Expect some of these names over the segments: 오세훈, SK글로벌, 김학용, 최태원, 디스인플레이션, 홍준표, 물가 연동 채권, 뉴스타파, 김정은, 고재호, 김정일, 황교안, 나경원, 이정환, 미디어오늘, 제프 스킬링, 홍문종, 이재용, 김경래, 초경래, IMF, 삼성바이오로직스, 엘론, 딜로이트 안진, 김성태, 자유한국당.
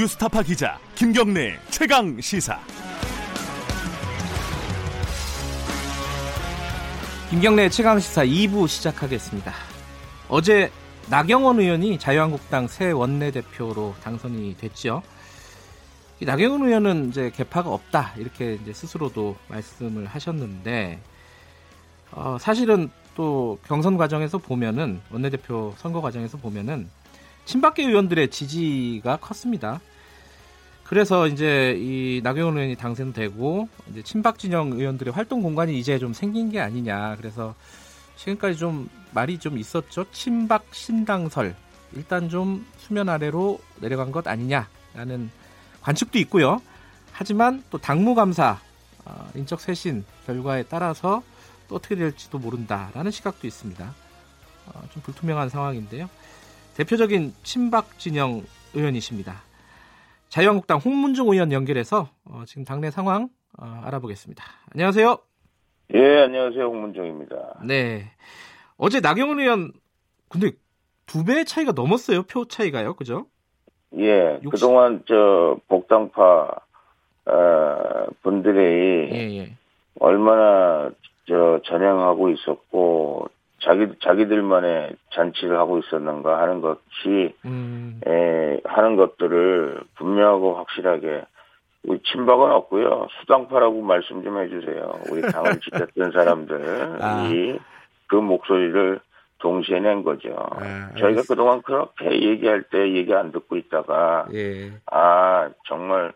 뉴스타파 기자 김경래 최강 시사. 김경래 최강 시사 2부 시작하겠습니다. 어제 나경원 의원이 자유한국당 새 원내대표로 당선이 됐죠. 나경원 의원은 이제 개파가 없다 이렇게 이제 스스로도 말씀을 하셨는데 사실은 또 경선 과정에서 보면은 원내대표 선거 과정에서 보면은 친박계 의원들의 지지가 컸습니다. 그래서 이제 이 나경원 의원이 당선되고 이제 친박 진영 의원들의 활동 공간이 이제 좀 생긴 게 아니냐. 그래서 지금까지 좀 말이 좀 있었죠. 친박 신당설 일단 좀 수면 아래로 내려간 것 아니냐라는 관측도 있고요. 하지만 또 당무감사 인적 쇄신 결과에 따라서 또 어떻게 될지도 모른다라는 시각도 있습니다. 좀 불투명한 상황인데요. 대표적인 친박 진영 의원이십니다. 자유한국당 홍문종 의원 연결해서 지금 당내 상황 알아보겠습니다. 안녕하세요. 예, 안녕하세요. 홍문종입니다. 네. 어제 나경원 의원 근데 두 배의 차이가 넘었어요. 표 차이가요. 그죠? 예. 60... 그동안 저 복당파 분들이 예. 얼마나 저 전향하고 있었고 자기들만의 잔치를 하고 있었는가 하는 것이 하는 것들을 분명하고 확실하게 우리 친박은 없고요. 수당파라고 말씀 좀 해주세요. 우리 당을 지켰던 사람들이 그 목소리를 동시에 낸 거죠. 저희가 그동안 그렇게 얘기할 때 얘기 안 듣고 있다가 정말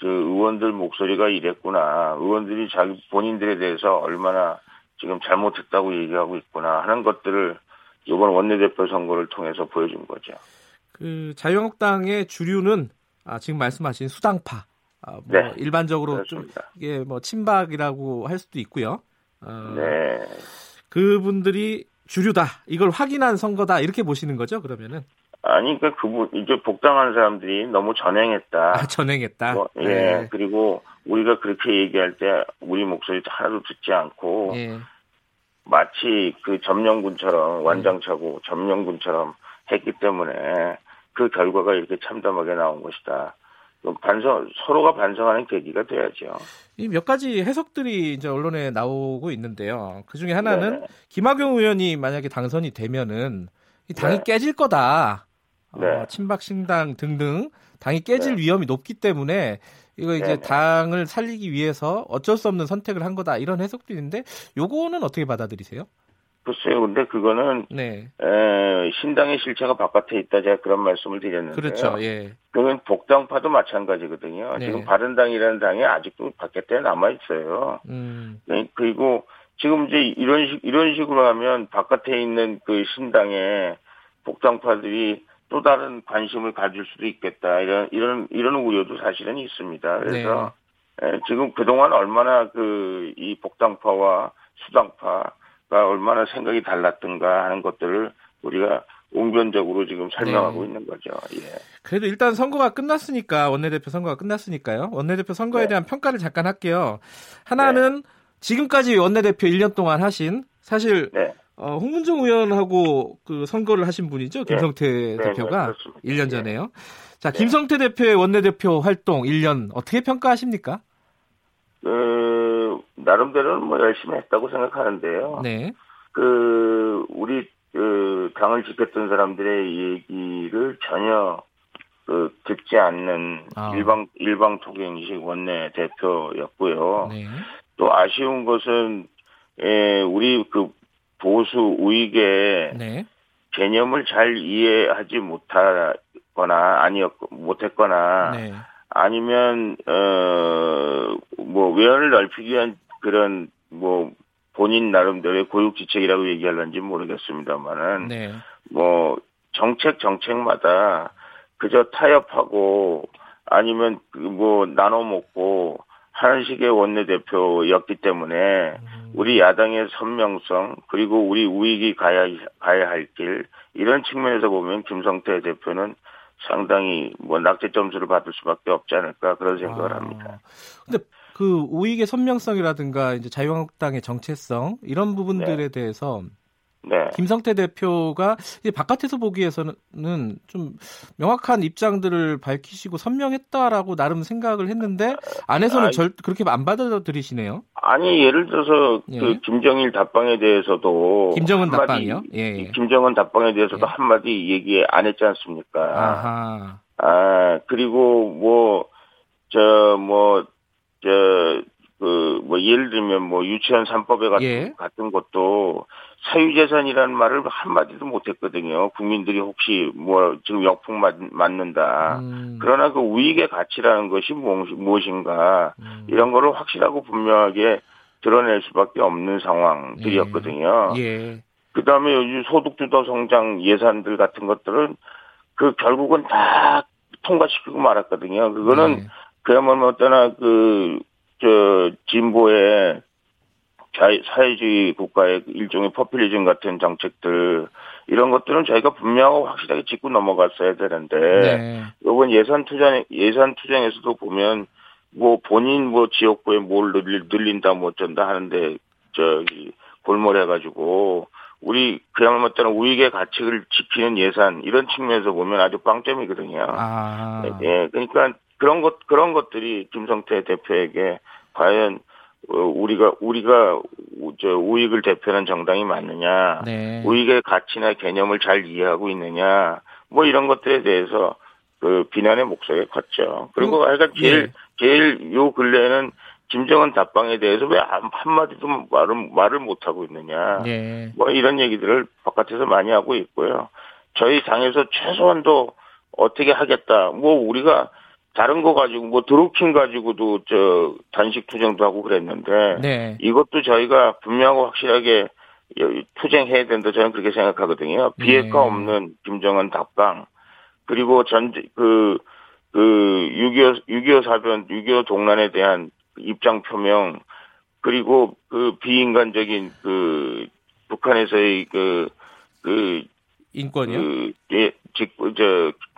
그 의원들 목소리가 이랬구나. 의원들이 자기 본인들에 대해서 얼마나 지금 잘못했다고 얘기하고 있구나 하는 것들을 이번 원내대표 선거를 통해서 보여준 거죠. 그 자유한국당의 주류는 지금 말씀하신 수당파, 네, 일반적으로 그렇습니다. 좀 이게 뭐 친박이라고 할 수도 있고요. 네, 그분들이 주류다. 이걸 확인한 선거다 이렇게 보시는 거죠? 그러면은 아니 그러니까 그분 이제 복당한 사람들이 너무 전행했다. 전행했다. 예. 네. 그리고 우리가 그렇게 얘기할 때 우리 목소리도 하나도 듣지 않고 마치 그 점령군처럼 완장차고 점령군처럼 했기 때문에 그 결과가 이렇게 참담하게 나온 것이다. 서로가 반성하는 계기가 돼야죠. 이 몇 가지 해석들이 이제 언론에 나오고 있는데요. 그 중에 하나는 김학용 의원이 만약에 당선이 되면은 이 당이 깨질 거다. 친박 신당 등등 당이 깨질 위험이 높기 때문에 이거 이제 당을 살리기 위해서 어쩔 수 없는 선택을 한 거다 이런 해석도 있는데 요거는 어떻게 받아들이세요? 글쎄요, 근데 그거는 신당의 실체가 바깥에 있다 제가 그런 말씀을 드렸는데요. 그렇죠. 예. 그건 복당파도 마찬가지거든요. 네. 지금 바른당이라는 당이 아직도 바깥에 남아 있어요. 그리고 지금 이제 이런 식으로 하면 바깥에 있는 그 신당의 복당파들이 또 다른 관심을 가질 수도 있겠다. 이런 우려도 사실은 있습니다. 그래서 지금 그동안 얼마나 그 이 복당파와 수당파가 얼마나 생각이 달랐던가 하는 것들을 우리가 온변적으로 지금 설명하고 있는 거죠. 예. 그래도 일단 선거가 끝났으니까 원내대표 선거가 끝났으니까요. 원내대표 선거에 대한 평가를 잠깐 할게요. 하나는 지금까지 원내대표 1년 동안 하신 사실 홍문종 의원하고 그 선거를 하신 분이죠. 김성태 대표가 1년 전에요. 자, 김성태 대표의 원내대표 활동 1년 어떻게 평가하십니까? 나름대로는 뭐 열심히 했다고 생각하는데요. 네. 그 우리 그 당을 지켰던 사람들의 얘기를 전혀 그 듣지 않는 일방 토경식 원내대표였고요. 네. 또 아쉬운 것은 우리 그 보수 우익의 개념을 잘 이해하지 못하거나 못했거나 아니면 뭐 외연을 넓히기 위한 그런 뭐 본인 나름대로의 고육지책이라고 얘기할런지 모르겠습니다만은 뭐 정책마다 그저 타협하고 아니면 뭐 나눠 먹고 하는 식의 원내대표였기 때문에 우리 야당의 선명성 그리고 우리 우익이 가야 할 길 이런 측면에서 보면 김성태 대표는 상당히 뭐 낙제 점수를 받을 수밖에 없지 않을까 그런 생각을 합니다. 근데 그 우익의 선명성이라든가 이제 자유한국당의 정체성 이런 부분들에 대해서 네. 김성태 대표가 이제 바깥에서 보기에서는 좀 명확한 입장들을 밝히시고 선명했다라고 나름 생각을 했는데 안에서는 그렇게 안 받아들이시네요. 아니, 예를 들어서 그 김정일 답방에 대해서도 김정은 한마디, 답방이요? 예. 김정은 답방에 대해서도 한마디 얘기 안 했지 않습니까? 아하. 아, 그리고 예를 들면 유치원 3법에 같은 것도 사유재산이라는 말을 한마디도 못했거든요. 국민들이 혹시 지금 역풍 맞는다. 그러나 그 우익의 가치라는 것이 무엇인가 이런 거를 확실하고 분명하게 드러낼 수밖에 없는 상황들이었거든요. 예. 그다음에 요즘 소득주도 성장 예산들 같은 것들은 그 결국은 다 통과시키고 말았거든요. 그거는 그야말로 어떠나 진보의 사회주의 국가의 일종의 포퓰리즘 같은 정책들 이런 것들은 저희가 분명하고 확실하게 짚고 넘어갔어야 되는데 이번 예산 투쟁에서도 보면 본인 지역구에 뭘 늘린다 뭐 어쩐다 하는데 저기 골몰해가지고 우리 그야말로 우익의 가치를 지키는 예산 이런 측면에서 보면 아주 빵점이거든요. 아. 예, 그러니까 그런 것들이 김성태 대표에게 과연 우리가 우익을 대표하는 정당이 맞느냐, 우익의 가치나 개념을 잘 이해하고 있느냐, 이런 것들에 대해서 그 비난의 목소리가 컸죠. 그리고 제일 요 근래에는 김정은 답방에 대해서 왜 한마디도 말을 못 하고 있느냐, 이런 얘기들을 바깥에서 많이 하고 있고요. 저희 당에서 최소한도 어떻게 하겠다, 우리가 다른 거 가지고 드루킹 가지고도 단식 투쟁도 하고 그랬는데 이것도 저희가 분명하고 확실하게 투쟁해야 된다 저는 그렇게 생각하거든요. 비핵화 없는 김정은 답방 그리고 그 6.25 사변 6.25 동란에 대한 입장 표명 그리고 그 비인간적인 그 북한에서의 인권이요?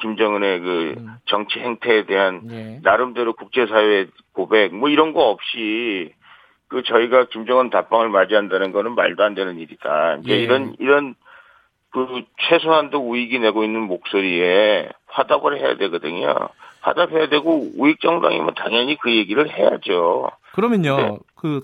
김정은의 정치 행태에 대한 나름대로 국제사회 고백, 이런 거 없이 저희가 김정은 답방을 맞이한다는 거는 말도 안 되는 일이다. 이런 최소한도 우익이 내고 있는 목소리에 화답을 해야 되거든요. 화답해야 되고 우익 정당이면 당연히 그 얘기를 해야죠. 그러면요,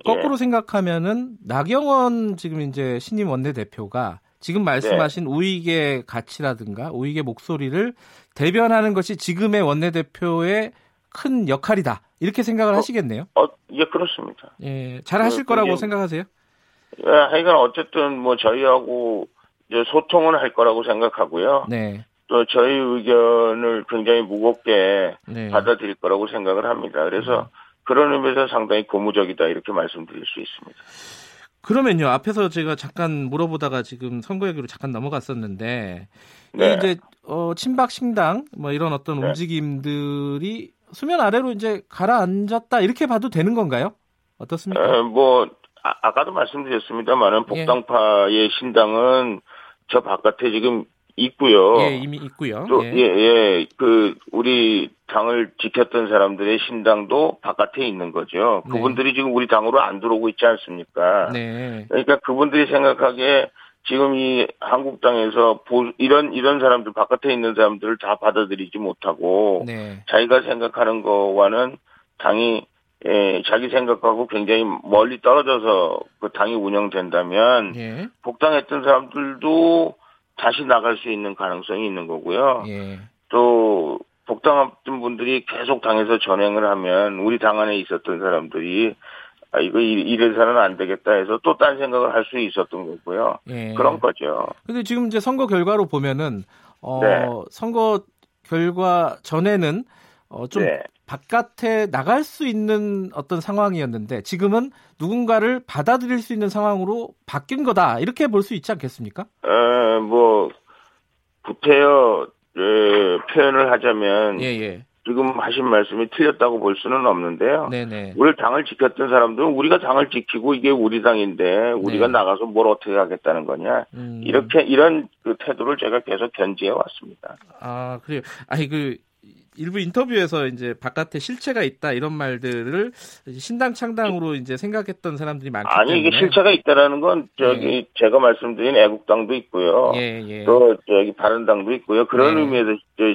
거꾸로 생각하면은 나경원 지금 이제 신임 원내대표가 지금 말씀하신 우익의 가치라든가 우익의 목소리를 대변하는 것이 지금의 원내대표의 큰 역할이다. 이렇게 생각을 하시겠네요. 예, 그렇습니다. 예, 잘 하실 거라고 생각하세요? 예, 하여간 어쨌든 저희하고 이제 소통은 할 거라고 생각하고요. 네. 또 저희 의견을 굉장히 무겁게 받아들일 거라고 생각을 합니다. 그래서 그런 의미에서 상당히 고무적이다. 이렇게 말씀드릴 수 있습니다. 그러면요, 앞에서 제가 잠깐 물어보다가 지금 선거 얘기로 잠깐 넘어갔었는데, 이제, 친박 신당, 이런 어떤 움직임들이 수면 아래로 이제 가라앉았다, 이렇게 봐도 되는 건가요? 어떻습니까? 아까도 말씀드렸습니다만은, 복당파의 신당은 저 바깥에 지금 있고요. 예, 이미 있고요. 또, 우리 당을 지켰던 사람들의 신당도 바깥에 있는 거죠. 그분들이 지금 우리 당으로 안 들어오고 있지 않습니까? 네. 그러니까 그분들이 생각하기에 지금 이 한국당에서 이런 사람들, 바깥에 있는 사람들을 다 받아들이지 못하고 자기가 생각하는 거와는 당이 자기 생각하고 굉장히 멀리 떨어져서 그 당이 운영된다면 복당했던 사람들도 다시 나갈 수 있는 가능성이 있는 거고요. 또 복당했던 분들이 계속 당에서 전횡을 하면 우리 당 안에 있었던 사람들이 이거 이래서는 안 되겠다 해서 또 딴 생각을 할 수 있었던 거고요. 그런 거죠. 근데 지금 이제 선거 결과로 보면은 선거 결과 전에는 좀 바깥에 나갈 수 있는 어떤 상황이었는데 지금은 누군가를 받아들일 수 있는 상황으로 바뀐 거다 이렇게 볼 수 있지 않겠습니까? 구태여 표현을 하자면 지금 하신 말씀이 틀렸다고 볼 수는 없는데요. 네네. 우리 당을 지켰던 사람들은 우리가 당을 지키고 이게 우리 당인데 우리가 나가서 뭘 어떻게 하겠다는 거냐 이런 그 태도를 제가 계속 견지해 왔습니다. 아 그래요. 일부 인터뷰에서 이제 바깥에 실체가 있다 이런 말들을 신당 창당으로 이제 생각했던 사람들이 많기 때문에. 아니, 이게 실체가 있다라는 건 저기 예. 제가 말씀드린 애국당도 있고요. 예, 예. 또 저기 바른당도 있고요. 그런 예. 의미에서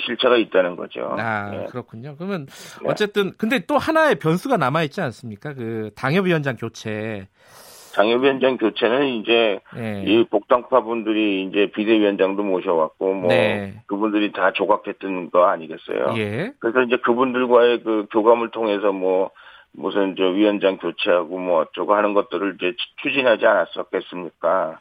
실체가 있다는 거죠. 아, 예. 그렇군요. 그러면 어쨌든 근데 또 하나의 변수가 남아 있지 않습니까? 그 당협위원장 교체. 당협위원장 교체는 이제 네. 이 복당파 분들이 이제 비대위원장도 모셔왔고 뭐 네. 그분들이 다 조각했던 거 아니겠어요? 예. 그래서 이제 그분들과의 그 교감을 통해서 뭐 무슨 저 위원장 교체하고 뭐 어쩌고 하는 것들을 이제 추진하지 않았었겠습니까?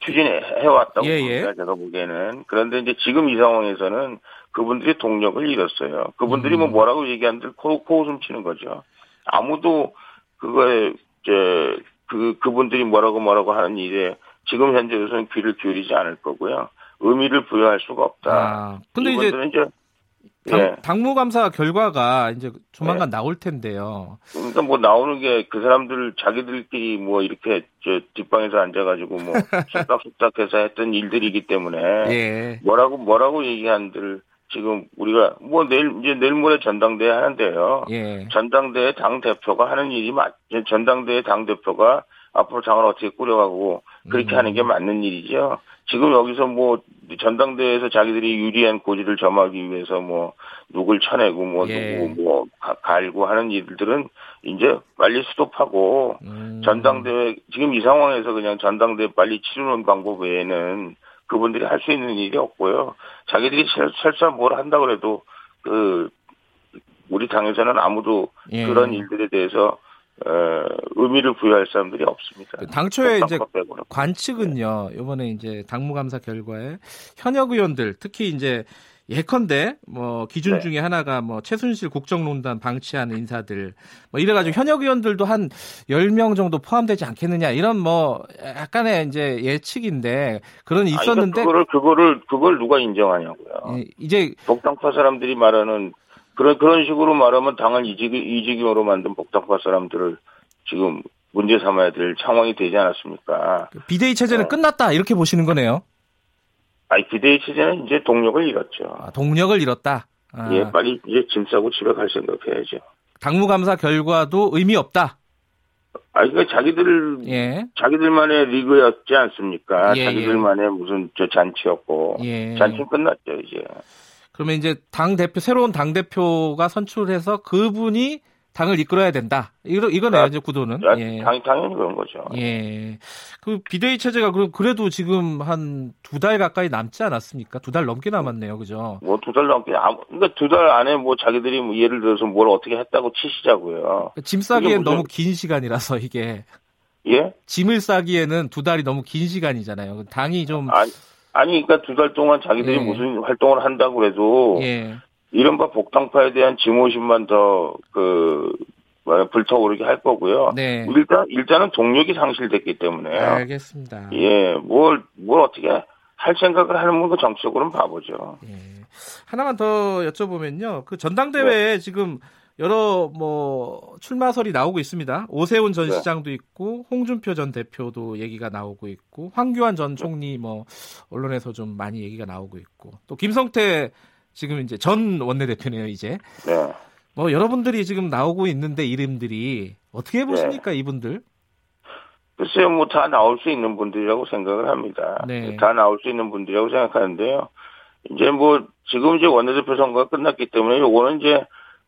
추진해 왔다고 봅니다. 제가 보기에는. 그런데 이제 지금 이 상황에서는 그분들이 동력을 잃었어요. 그분들이 뭐 뭐라고 얘기하는들 코웃음 치는 거죠. 아무도 그거에 이제 그분들이 뭐라고 하는 일에 지금 현재로서는 귀를 기울이지 않을 거고요. 의미를 부여할 수가 없다. 아, 근데 이제 당무감사 결과가 이제 조만간 나올 텐데요. 그러니까 뭐 나오는 게 그 사람들 자기들끼리 뭐 이렇게 저 뒷방에서 앉아가지고 뭐 숙닥숙닥해서 했던 일들이기 때문에 예. 뭐라고 얘기한들 지금 우리가 뭐 내일 모레 전당대회 하는데요. 예. 전당대회 당 대표가 하는 일이 전당대회 당 대표가 앞으로 당을 어떻게 꾸려가고 그렇게 하는 게 맞는 일이죠. 지금 여기서 뭐 전당대회에서 자기들이 유리한 고지를 점하기 위해서 뭐 누굴 쳐내고 뭐 예. 누구 뭐 갈고 하는 일들은 이제 빨리 스톱하고 전당대회 지금 이 상황에서 그냥 전당대회 빨리 치르는 방법 외에는. 그분들이 할 수 있는 일이 없고요. 자기들이 설사 뭘 한다고 해도 우리 당에서는 아무도 예. 그런 일들에 대해서 의미를 부여할 사람들이 없습니다. 당초에 이제 관측은요. 이번에 이제 당무감사 결과에 현역 의원들 특히 이제 예컨대 뭐 기준 중에 하나가 뭐 최순실 국정농단 방치하는 인사들 뭐 이래가지고 현역 의원들도 한 10명 정도 포함되지 않겠느냐 이런 뭐 약간의 이제 예측인데 그런 있었는데 그걸 누가 인정하냐고요. 예, 이제 복당파 사람들이 말하는 그런 식으로 말하면 당을 이지경으로 만든 복당파 사람들을 지금 문제 삼아야 될 상황이 되지 않았습니까? 비대위 체제는 끝났다 이렇게 보시는 거네요. 아니, 비대위 체제는 이제 동력을 잃었죠. 아, 동력을 잃었다? 아. 예, 빨리 이제 짐 싸고 집에 갈 생각해야죠. 당무감사 결과도 의미 없다? 아니, 그러니까 자기들만의 리그였지 않습니까? 예, 자기들만의 무슨 저 잔치였고. 예. 잔치는 끝났죠, 이제. 그러면 이제 새로운 당대표가 선출해서 그분이 당을 이끌어야 된다. 이거네요, 이제 구도는. 예. 당연히 그런 거죠. 예. 그 비대위 체제가 그래도 지금 한 2달 가까이 남지 않았습니까? 2달 넘게 남았네요, 그죠? 뭐 2달 넘게, 그러니까 2달 안에 뭐 자기들이 뭐 예를 들어서 뭘 어떻게 했다고 치시자고요. 짐 싸기엔 너무 긴 시간이라서 이게. 예? 짐을 싸기에는 2달이 너무 긴 시간이잖아요. 당이 좀. 아니, 그러니까 2달 동안 자기들이 무슨 활동을 한다고 해도. 예. 이른바 복당파에 대한 증오심만 더, 불타오르게 할 거고요. 네. 일단은 동력이 상실됐기 때문에. 알겠습니다. 예, 뭘 어떻게 할 생각을 하는 건 정치적으로는 바보죠. 예. 하나만 더 여쭤보면요. 그 전당대회에 지금 여러 출마설이 나오고 있습니다. 오세훈 전 시장도 있고, 홍준표 전 대표도 얘기가 나오고 있고, 황교안 전 총리 언론에서 좀 많이 얘기가 나오고 있고, 또 김성태 지금 이제 전 원내대표네요, 이제. 네. 여러분들이 지금 나오고 있는데 이름들이 어떻게 보십니까, 이분들? 글쎄요, 다 나올 수 있는 분들이라고 생각을 합니다. 네. 다 나올 수 있는 분들이라고 생각하는데요. 이제 지금 이제 원내대표 선거가 끝났기 때문에 요거는 이제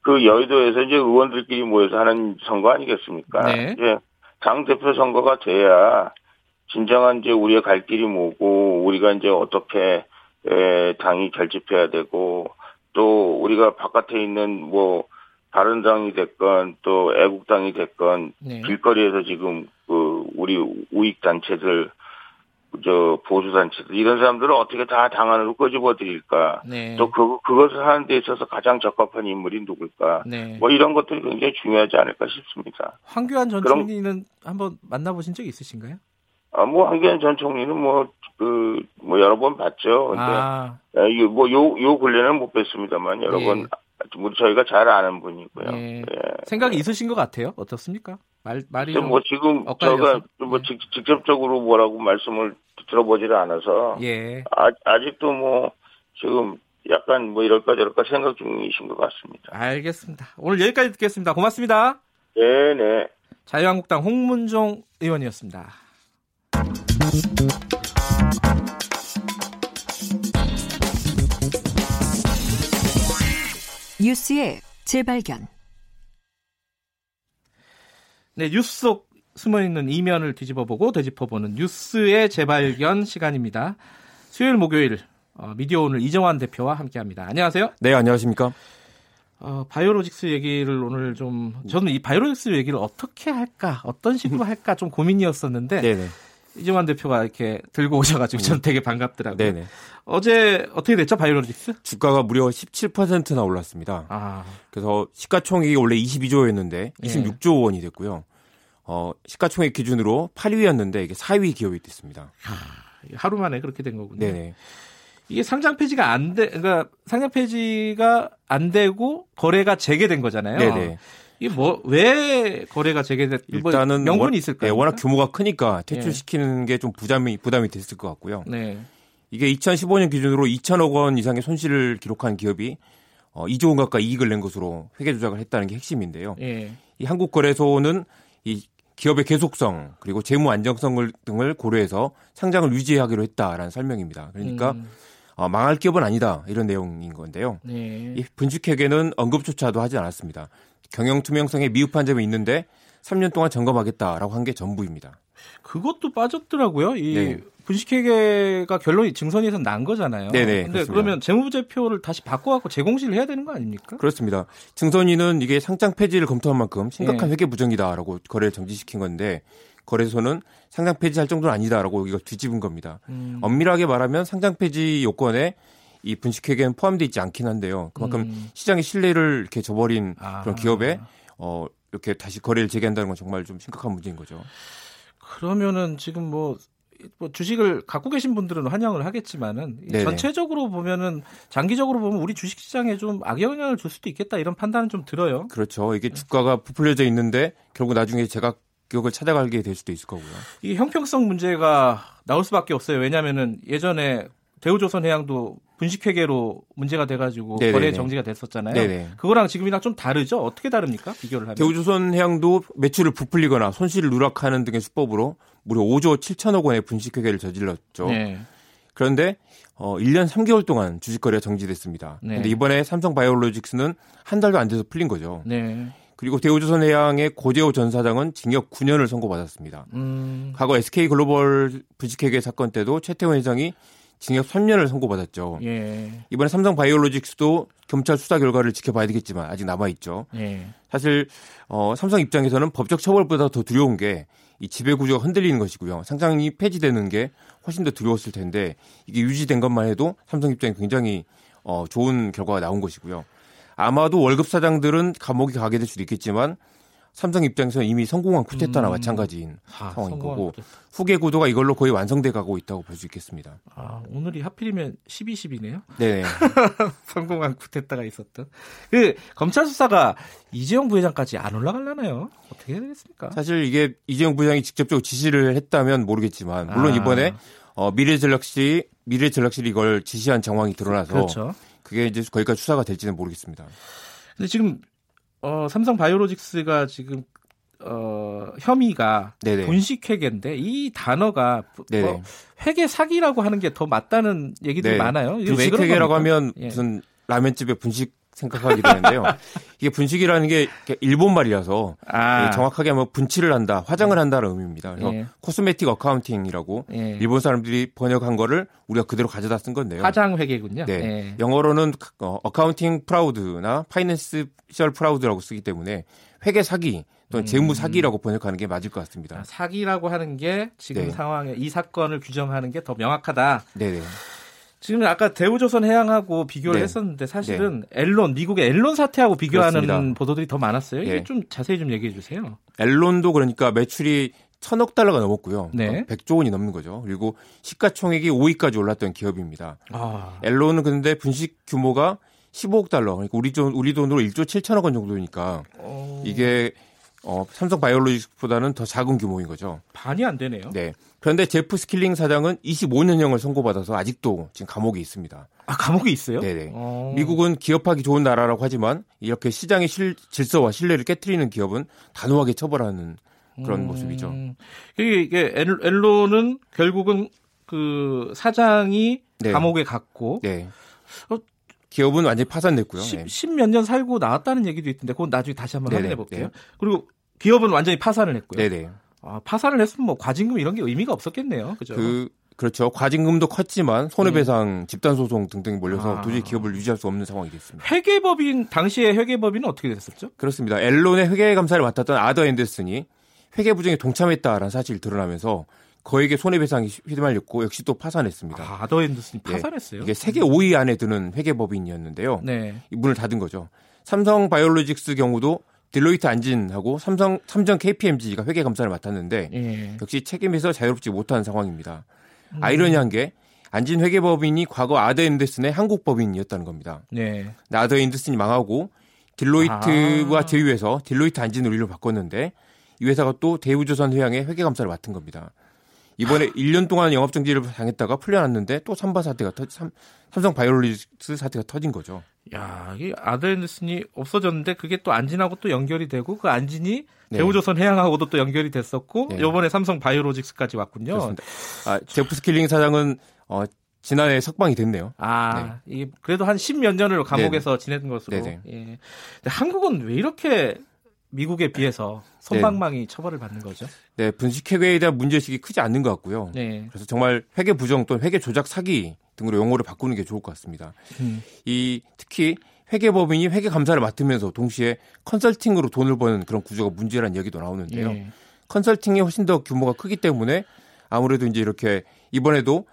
그 여의도에서 이제 의원들끼리 모여서 하는 선거 아니겠습니까? 네. 이제 당대표 선거가 돼야 진정한 이제 우리의 갈 길이 뭐고, 우리가 이제 어떻게 당이 결집해야 되고, 또, 우리가 바깥에 있는, 바른당이 됐건, 또, 애국당이 됐건, 길거리에서 지금, 우리 우익단체들, 보수단체들, 이런 사람들을 어떻게 다 당 안으로 끄집어 드릴까. 네. 또, 그것을 하는 데 있어서 가장 적합한 인물이 누굴까. 네. 이런 것들이 굉장히 중요하지 않을까 싶습니다. 황교안 전 총리는 한번 만나보신 적이 있으신가요? 아, 황교안 전 총리는 여러 번 봤죠. 근데, 요 근래는 못 뵀습니다만, 여러 번, 저희가 잘 아는 분이고요. 예. 예. 생각이 있으신 것 같아요? 어떻습니까? 말이. 지금, 제가 직접적으로 뭐라고 말씀을 들어보지를 않아서. 예. 아직도 지금 약간 뭐 이럴까 저럴까 생각 중이신 것 같습니다. 알겠습니다. 오늘 여기까지 듣겠습니다. 고맙습니다. 네네. 자유한국당 홍문종 의원이었습니다. 뉴스의 재발견. 네, 뉴스 속 숨어있는 이면을 뒤집어보고 되짚어보는 뉴스의 재발견 시간입니다. 수요일 목요일 미디어오늘 이정환 대표와 함께합니다. 안녕하세요. 네, 안녕하십니까. 바이오로직스 얘기를 오늘 좀, 저는 이 바이오로직스 얘기를 어떻게 할까, 어떤 식으로 할까 좀 고민이었었는데 네네. 이정환 대표가 이렇게 들고 오셔가지고 저는 되게 반갑더라고요. 네네. 어제 어떻게 됐죠, 바이오로직스? 주가가 무려 17%나 올랐습니다. 아. 그래서 시가총액이 원래 22조였는데 26조 원이 됐고요. 시가총액 기준으로 8위였는데 이게 4위 기업이 됐습니다. 하루 만에 그렇게 된 거군요. 네네. 이게 상장 폐지가 그러니까 상장 폐지가 안 되고 거래가 재개된 거잖아요. 네네. 이게 왜 거래가 재개됐? 일단은 명분이 있을까요? 네, 워낙 규모가 크니까 퇴출시키는 게 좀 부담이 됐을 것 같고요. 네. 이게 2015년 기준으로 2천억 원 이상의 손실을 기록한 기업이 2조 원 가까이 이익을 낸 것으로 회계 조작을 했다는 게 핵심인데요. 네. 이 한국거래소는 이 기업의 계속성 그리고 재무 안정성 등을 고려해서 상장을 유지하기로 했다라는 설명입니다. 그러니까 망할 기업은 아니다 이런 내용인 건데요. 네. 이 분식회계는 언급조차도 하지 않았습니다. 경영 투명성에 미흡한 점이 있는데 3년 동안 점검하겠다라고 한 게 전부입니다. 그것도 빠졌더라고요. 이 네. 분식회계가 결론이 증선에서 난 거잖아요. 네네. 근데 그러면 재무제표를 다시 바꿔갖고 재공시를 해야 되는 거 아닙니까? 그렇습니다. 증선위는 이게 상장 폐지를 검토한 만큼 심각한 회계 부정이다라고 거래를 정지시킨 건데 거래소는 상장 폐지할 정도는 아니다라고 여기가 뒤집은 겁니다. 엄밀하게 말하면 상장 폐지 요건에 이 분식회계는 포함되어 있지 않긴 한데요. 그만큼 시장의 신뢰를 이렇게 저버린 그런 기업에 이렇게 다시 거래를 재개한다는 건 정말 좀 심각한 문제인 거죠. 그러면은 지금 뭐 주식을 갖고 계신 분들은 환영을 하겠지만은 네네. 전체적으로 보면은 장기적으로 보면 우리 주식 시장에 좀 악영향을 줄 수도 있겠다 이런 판단은 좀 들어요. 그렇죠. 이게 주가가 부풀려져 있는데 결국 나중에 제각격을 찾아가게 될 수도 있을 거고요. 이 형평성 문제가 나올 수밖에 없어요. 왜냐하면은 예전에 대우조선해양도 분식회계로 문제가 돼가지고 네네네. 거래 정지가 됐었잖아요. 네네. 그거랑 지금이랑 좀 다르죠? 어떻게 다릅니까? 비교를 하면. 대우조선해양도 매출을 부풀리거나 손실을 누락하는 등의 수법으로 무려 5조 7천억 원의 분식회계를 저질렀죠. 네. 그런데 1년 3개월 동안 주식거래가 정지됐습니다. 네. 그런데 이번에 삼성바이오로직스는 한 달도 안 돼서 풀린 거죠. 네. 그리고 대우조선해양의 고재호 전 사장은 징역 9년을 선고받았습니다. 과거 SK글로벌 분식회계 사건 때도 최태원 회장이 징역 3년을 선고받았죠. 예. 이번에 삼성바이오로직스도 검찰 수사 결과를 지켜봐야 되겠지만 아직 남아있죠. 예. 사실 삼성 입장에서는 법적 처벌보다 더 두려운 게 이 지배구조가 흔들리는 것이고요. 상장이 폐지되는 게 훨씬 더 두려웠을 텐데 이게 유지된 것만 해도 삼성 입장에 굉장히 좋은 결과가 나온 것이고요. 아마도 월급 사장들은 감옥에 가게 될 수도 있겠지만 삼성 입장에서는 이미 성공한 쿠데타나 마찬가지인 상황인 거고 쿠데타. 후계 구도가 이걸로 거의 완성돼 가고 있다고 볼 수 있겠습니다. 아, 오늘이 하필이면 12.10이네요. 네. 성공한 쿠데타가 있었던. 검찰 수사가 이재용 부회장까지 안 올라가려나요? 어떻게 해야 되겠습니까? 사실 이게 이재용 부회장이 직접적으로 지시를 했다면 모르겠지만 물론 이번에 미래전략실이 이걸 지시한 정황이 드러나서 그렇죠. 그게 이제 거기까지 수사가 될지는 모르겠습니다. 근데 지금 삼성 바이오로직스가 지금 혐의가 분식회계인데 이 단어가 회계 사기라고 하는 게 더 맞다는 얘기들이 많아요. 분식회계라고 하면 무슨 라면집에 분식 생각하게 되는데요. 이게 분식이라는 게 일본 말이라서 정확하게 하면 분칠을 한다, 화장을 한다는 의미입니다. 그래서 코스메틱 어카운팅이라고 일본 사람들이 번역한 거를 우리가 그대로 가져다 쓴 건데요. 화장 회계군요. 네. 네. 영어로는 어카운팅 프라우드나 파이낸셜 프라우드라고 쓰기 때문에 회계 사기 또는 재무 사기라고 번역하는 게 맞을 것 같습니다. 사기라고 하는 게 지금 상황에 이 사건을 규정하는 게 더 명확하다. 네네. 지금 아까 대우조선해양하고 비교를 했었는데 사실은 엘론 미국의 엘론 사태하고 비교하는 그렇습니다. 보도들이 더 많았어요. 이게 좀 자세히 좀 얘기해 주세요. 엘론도 그러니까 매출이 1,000억 달러가 넘었고요. 네. 100조 원이 넘는 거죠. 그리고 시가총액이 5위까지 올랐던 기업입니다. 엘론은 근데 분식 규모가 15억 달러. 그러니까 우리 돈으로 1조 7천억 원 정도니까 이게 삼성바이오로직스보다는 더 작은 규모인 거죠. 반이 안 되네요. 네. 그런데 제프 스킬링 사장은 25년형을 선고받아서 아직도 지금 감옥에 있습니다. 아, 감옥에 있어요? 네네. 미국은 기업하기 좋은 나라라고 하지만 이렇게 시장의 질서와 신뢰를 깨트리는 기업은 단호하게 처벌하는 그런 모습이죠. 이게 엘론은 결국은 그 사장이 네. 감옥에 갔고 네. 기업은 완전히 파산됐고요. 10몇 년 살고 나왔다는 얘기도 있던데 그건 나중에 다시 한번 확인해 볼게요. 그리고 기업은 완전히 파산을 했고요. 네네. 아, 파산을 했으면 뭐 과징금 이런 게 의미가 없었겠네요. 그죠? 그렇죠. 과징금도 컸지만 손해배상, 집단소송 등등이 몰려서 도저히 기업을 유지할 수 없는 상황이 됐습니다. 당시의 회계법인은 어떻게 됐었죠? 그렇습니다. 엘론의 회계감사를 맡았던 아더 앤더슨이 회계부정에 동참했다라는 사실이 드러나면서 거액의 손해배상이 휘말렸고 역시 또 파산했습니다. 아, 아더 앤더슨이 파산했어요? 네. 이게 세계 5위 안에 드는 회계법인이었는데요. 네. 문을 닫은 거죠. 삼성바이오로직스 경우도 딜로이트 안진하고 삼정 KPMG가 회계감사를 맡았는데 예. 역시 책임에서 자유롭지 못한 상황입니다. 아이러니한 게 안진 회계법인이 과거 아더 앤더슨의 한국 법인이었다는 겁니다. 네. 아더 앤더슨이 망하고 딜로이트와 제휴해서 딜로이트 안진으로 이름을 바꿨는데 이 회사가 또 대우조선 해양의 회계감사를 맡은 겁니다. 이번에 1년 동안 영업정지를 당했다가 풀려났는데 또 삼성바이오로직스 사태가 터진 거죠. 야, 이게 아더 앤더슨이 없어졌는데 그게 또 안진하고 또 연결이 되고 그 안진이 네. 대우조선 해양하고도 또 연결이 됐었고 네. 이번에 삼성바이오로직스까지 왔군요. 그렇습니다. 아, 제프 스킬링 사장은 지난해 석방이 됐네요. 아, 네. 이게 그래도 한 10몇 년을 감옥에서 지낸 것으로. 네. 예. 한국은 왜 이렇게 미국에 비해서 손방망이 네. 처벌을 받는 거죠? 네, 분식회계에 대한 문제의식이 크지 않는 것 같고요. 네. 그래서 정말 회계 부정 또는 회계 조작 사기 등으로 용어를 바꾸는 게 좋을 것 같습니다. 특히 회계법인이 회계 감사를 맡으면서 동시에 컨설팅으로 돈을 버는 그런 구조가 문제라는 얘기도 나오는데요. 예. 컨설팅이 훨씬 더 규모가 크기 때문에 아무래도 이제 이렇게 이번에도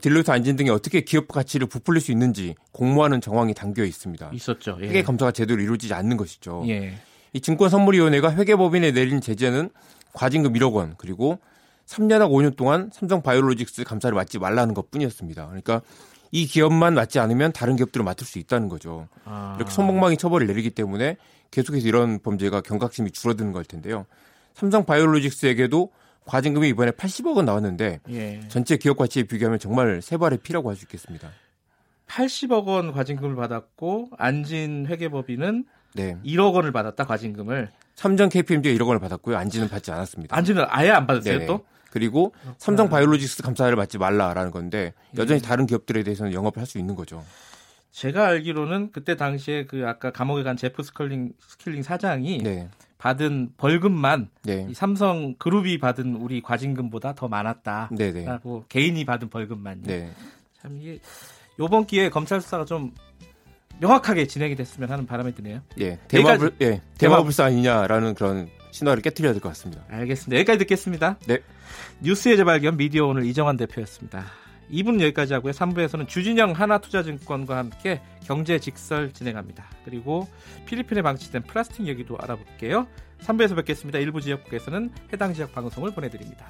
딜로이트 안진 등이 어떻게 기업 가치를 부풀릴 수 있는지 공모하는 정황이 담겨 있습니다. 있었죠. 예. 회계 감사가 제대로 이루어지지 않는 것이죠. 예. 이 증권선물위원회가 회계법인에 내린 제재는 과징금 1억 원 그리고 3년하고 5년 동안 삼성바이오로직스 감사를 맡지 말라는 것뿐이었습니다. 그러니까 이 기업만 맡지 않으면 다른 기업들을 맡을 수 있다는 거죠. 이렇게 손방망이 처벌을 내리기 때문에 계속해서 이런 범죄가 경각심이 줄어드는 걸 텐데요. 삼성바이오로직스에게도 과징금이 이번에 80억 원 나왔는데 예. 전체 기업 가치에 비교하면 정말 세 발의 피라고 할 수 있겠습니다. 80억 원 과징금을 받았고 안진 회계법인은 네. 1억 원을 받았다 과징금을. 삼정 KPMG가 1억 원을 받았고요. 안진은 받지 않았습니다. 안진은 아예 안 받았어요. 네네. 또? 그리고 그렇구나. 삼성 바이오로직스 감사를 받지 말라라는 건데 여전히 다른 기업들에 대해서는 영업을 할 수 있는 거죠. 제가 알기로는 그때 당시에 그 아까 감옥에 간 제프 스킬링 사장이 네. 받은 벌금만 네. 이 삼성 그룹이 받은 우리 과징금보다 더 많았다라고 네네. 개인이 받은 벌금만요. 네. 참 이게 이번 기회에 검찰 수사가 좀 명확하게 진행이 됐으면 하는 바람이 드네요. 예, 대마불사 아니냐라는 그런 신화를 깨트려야 될 것 같습니다. 알겠습니다. 여기까지 듣겠습니다. 네. 뉴스의 재발견 미디어오늘 이정환 대표였습니다. 2부는 여기까지 하고요. 3부에서는 주진영 하나투자증권과 함께 경제 직설 진행합니다. 그리고 필리핀에 방치된 플라스틱 얘기도 알아볼게요. 3부에서 뵙겠습니다. 일부 지역국에서는 해당 지역 방송을 보내드립니다.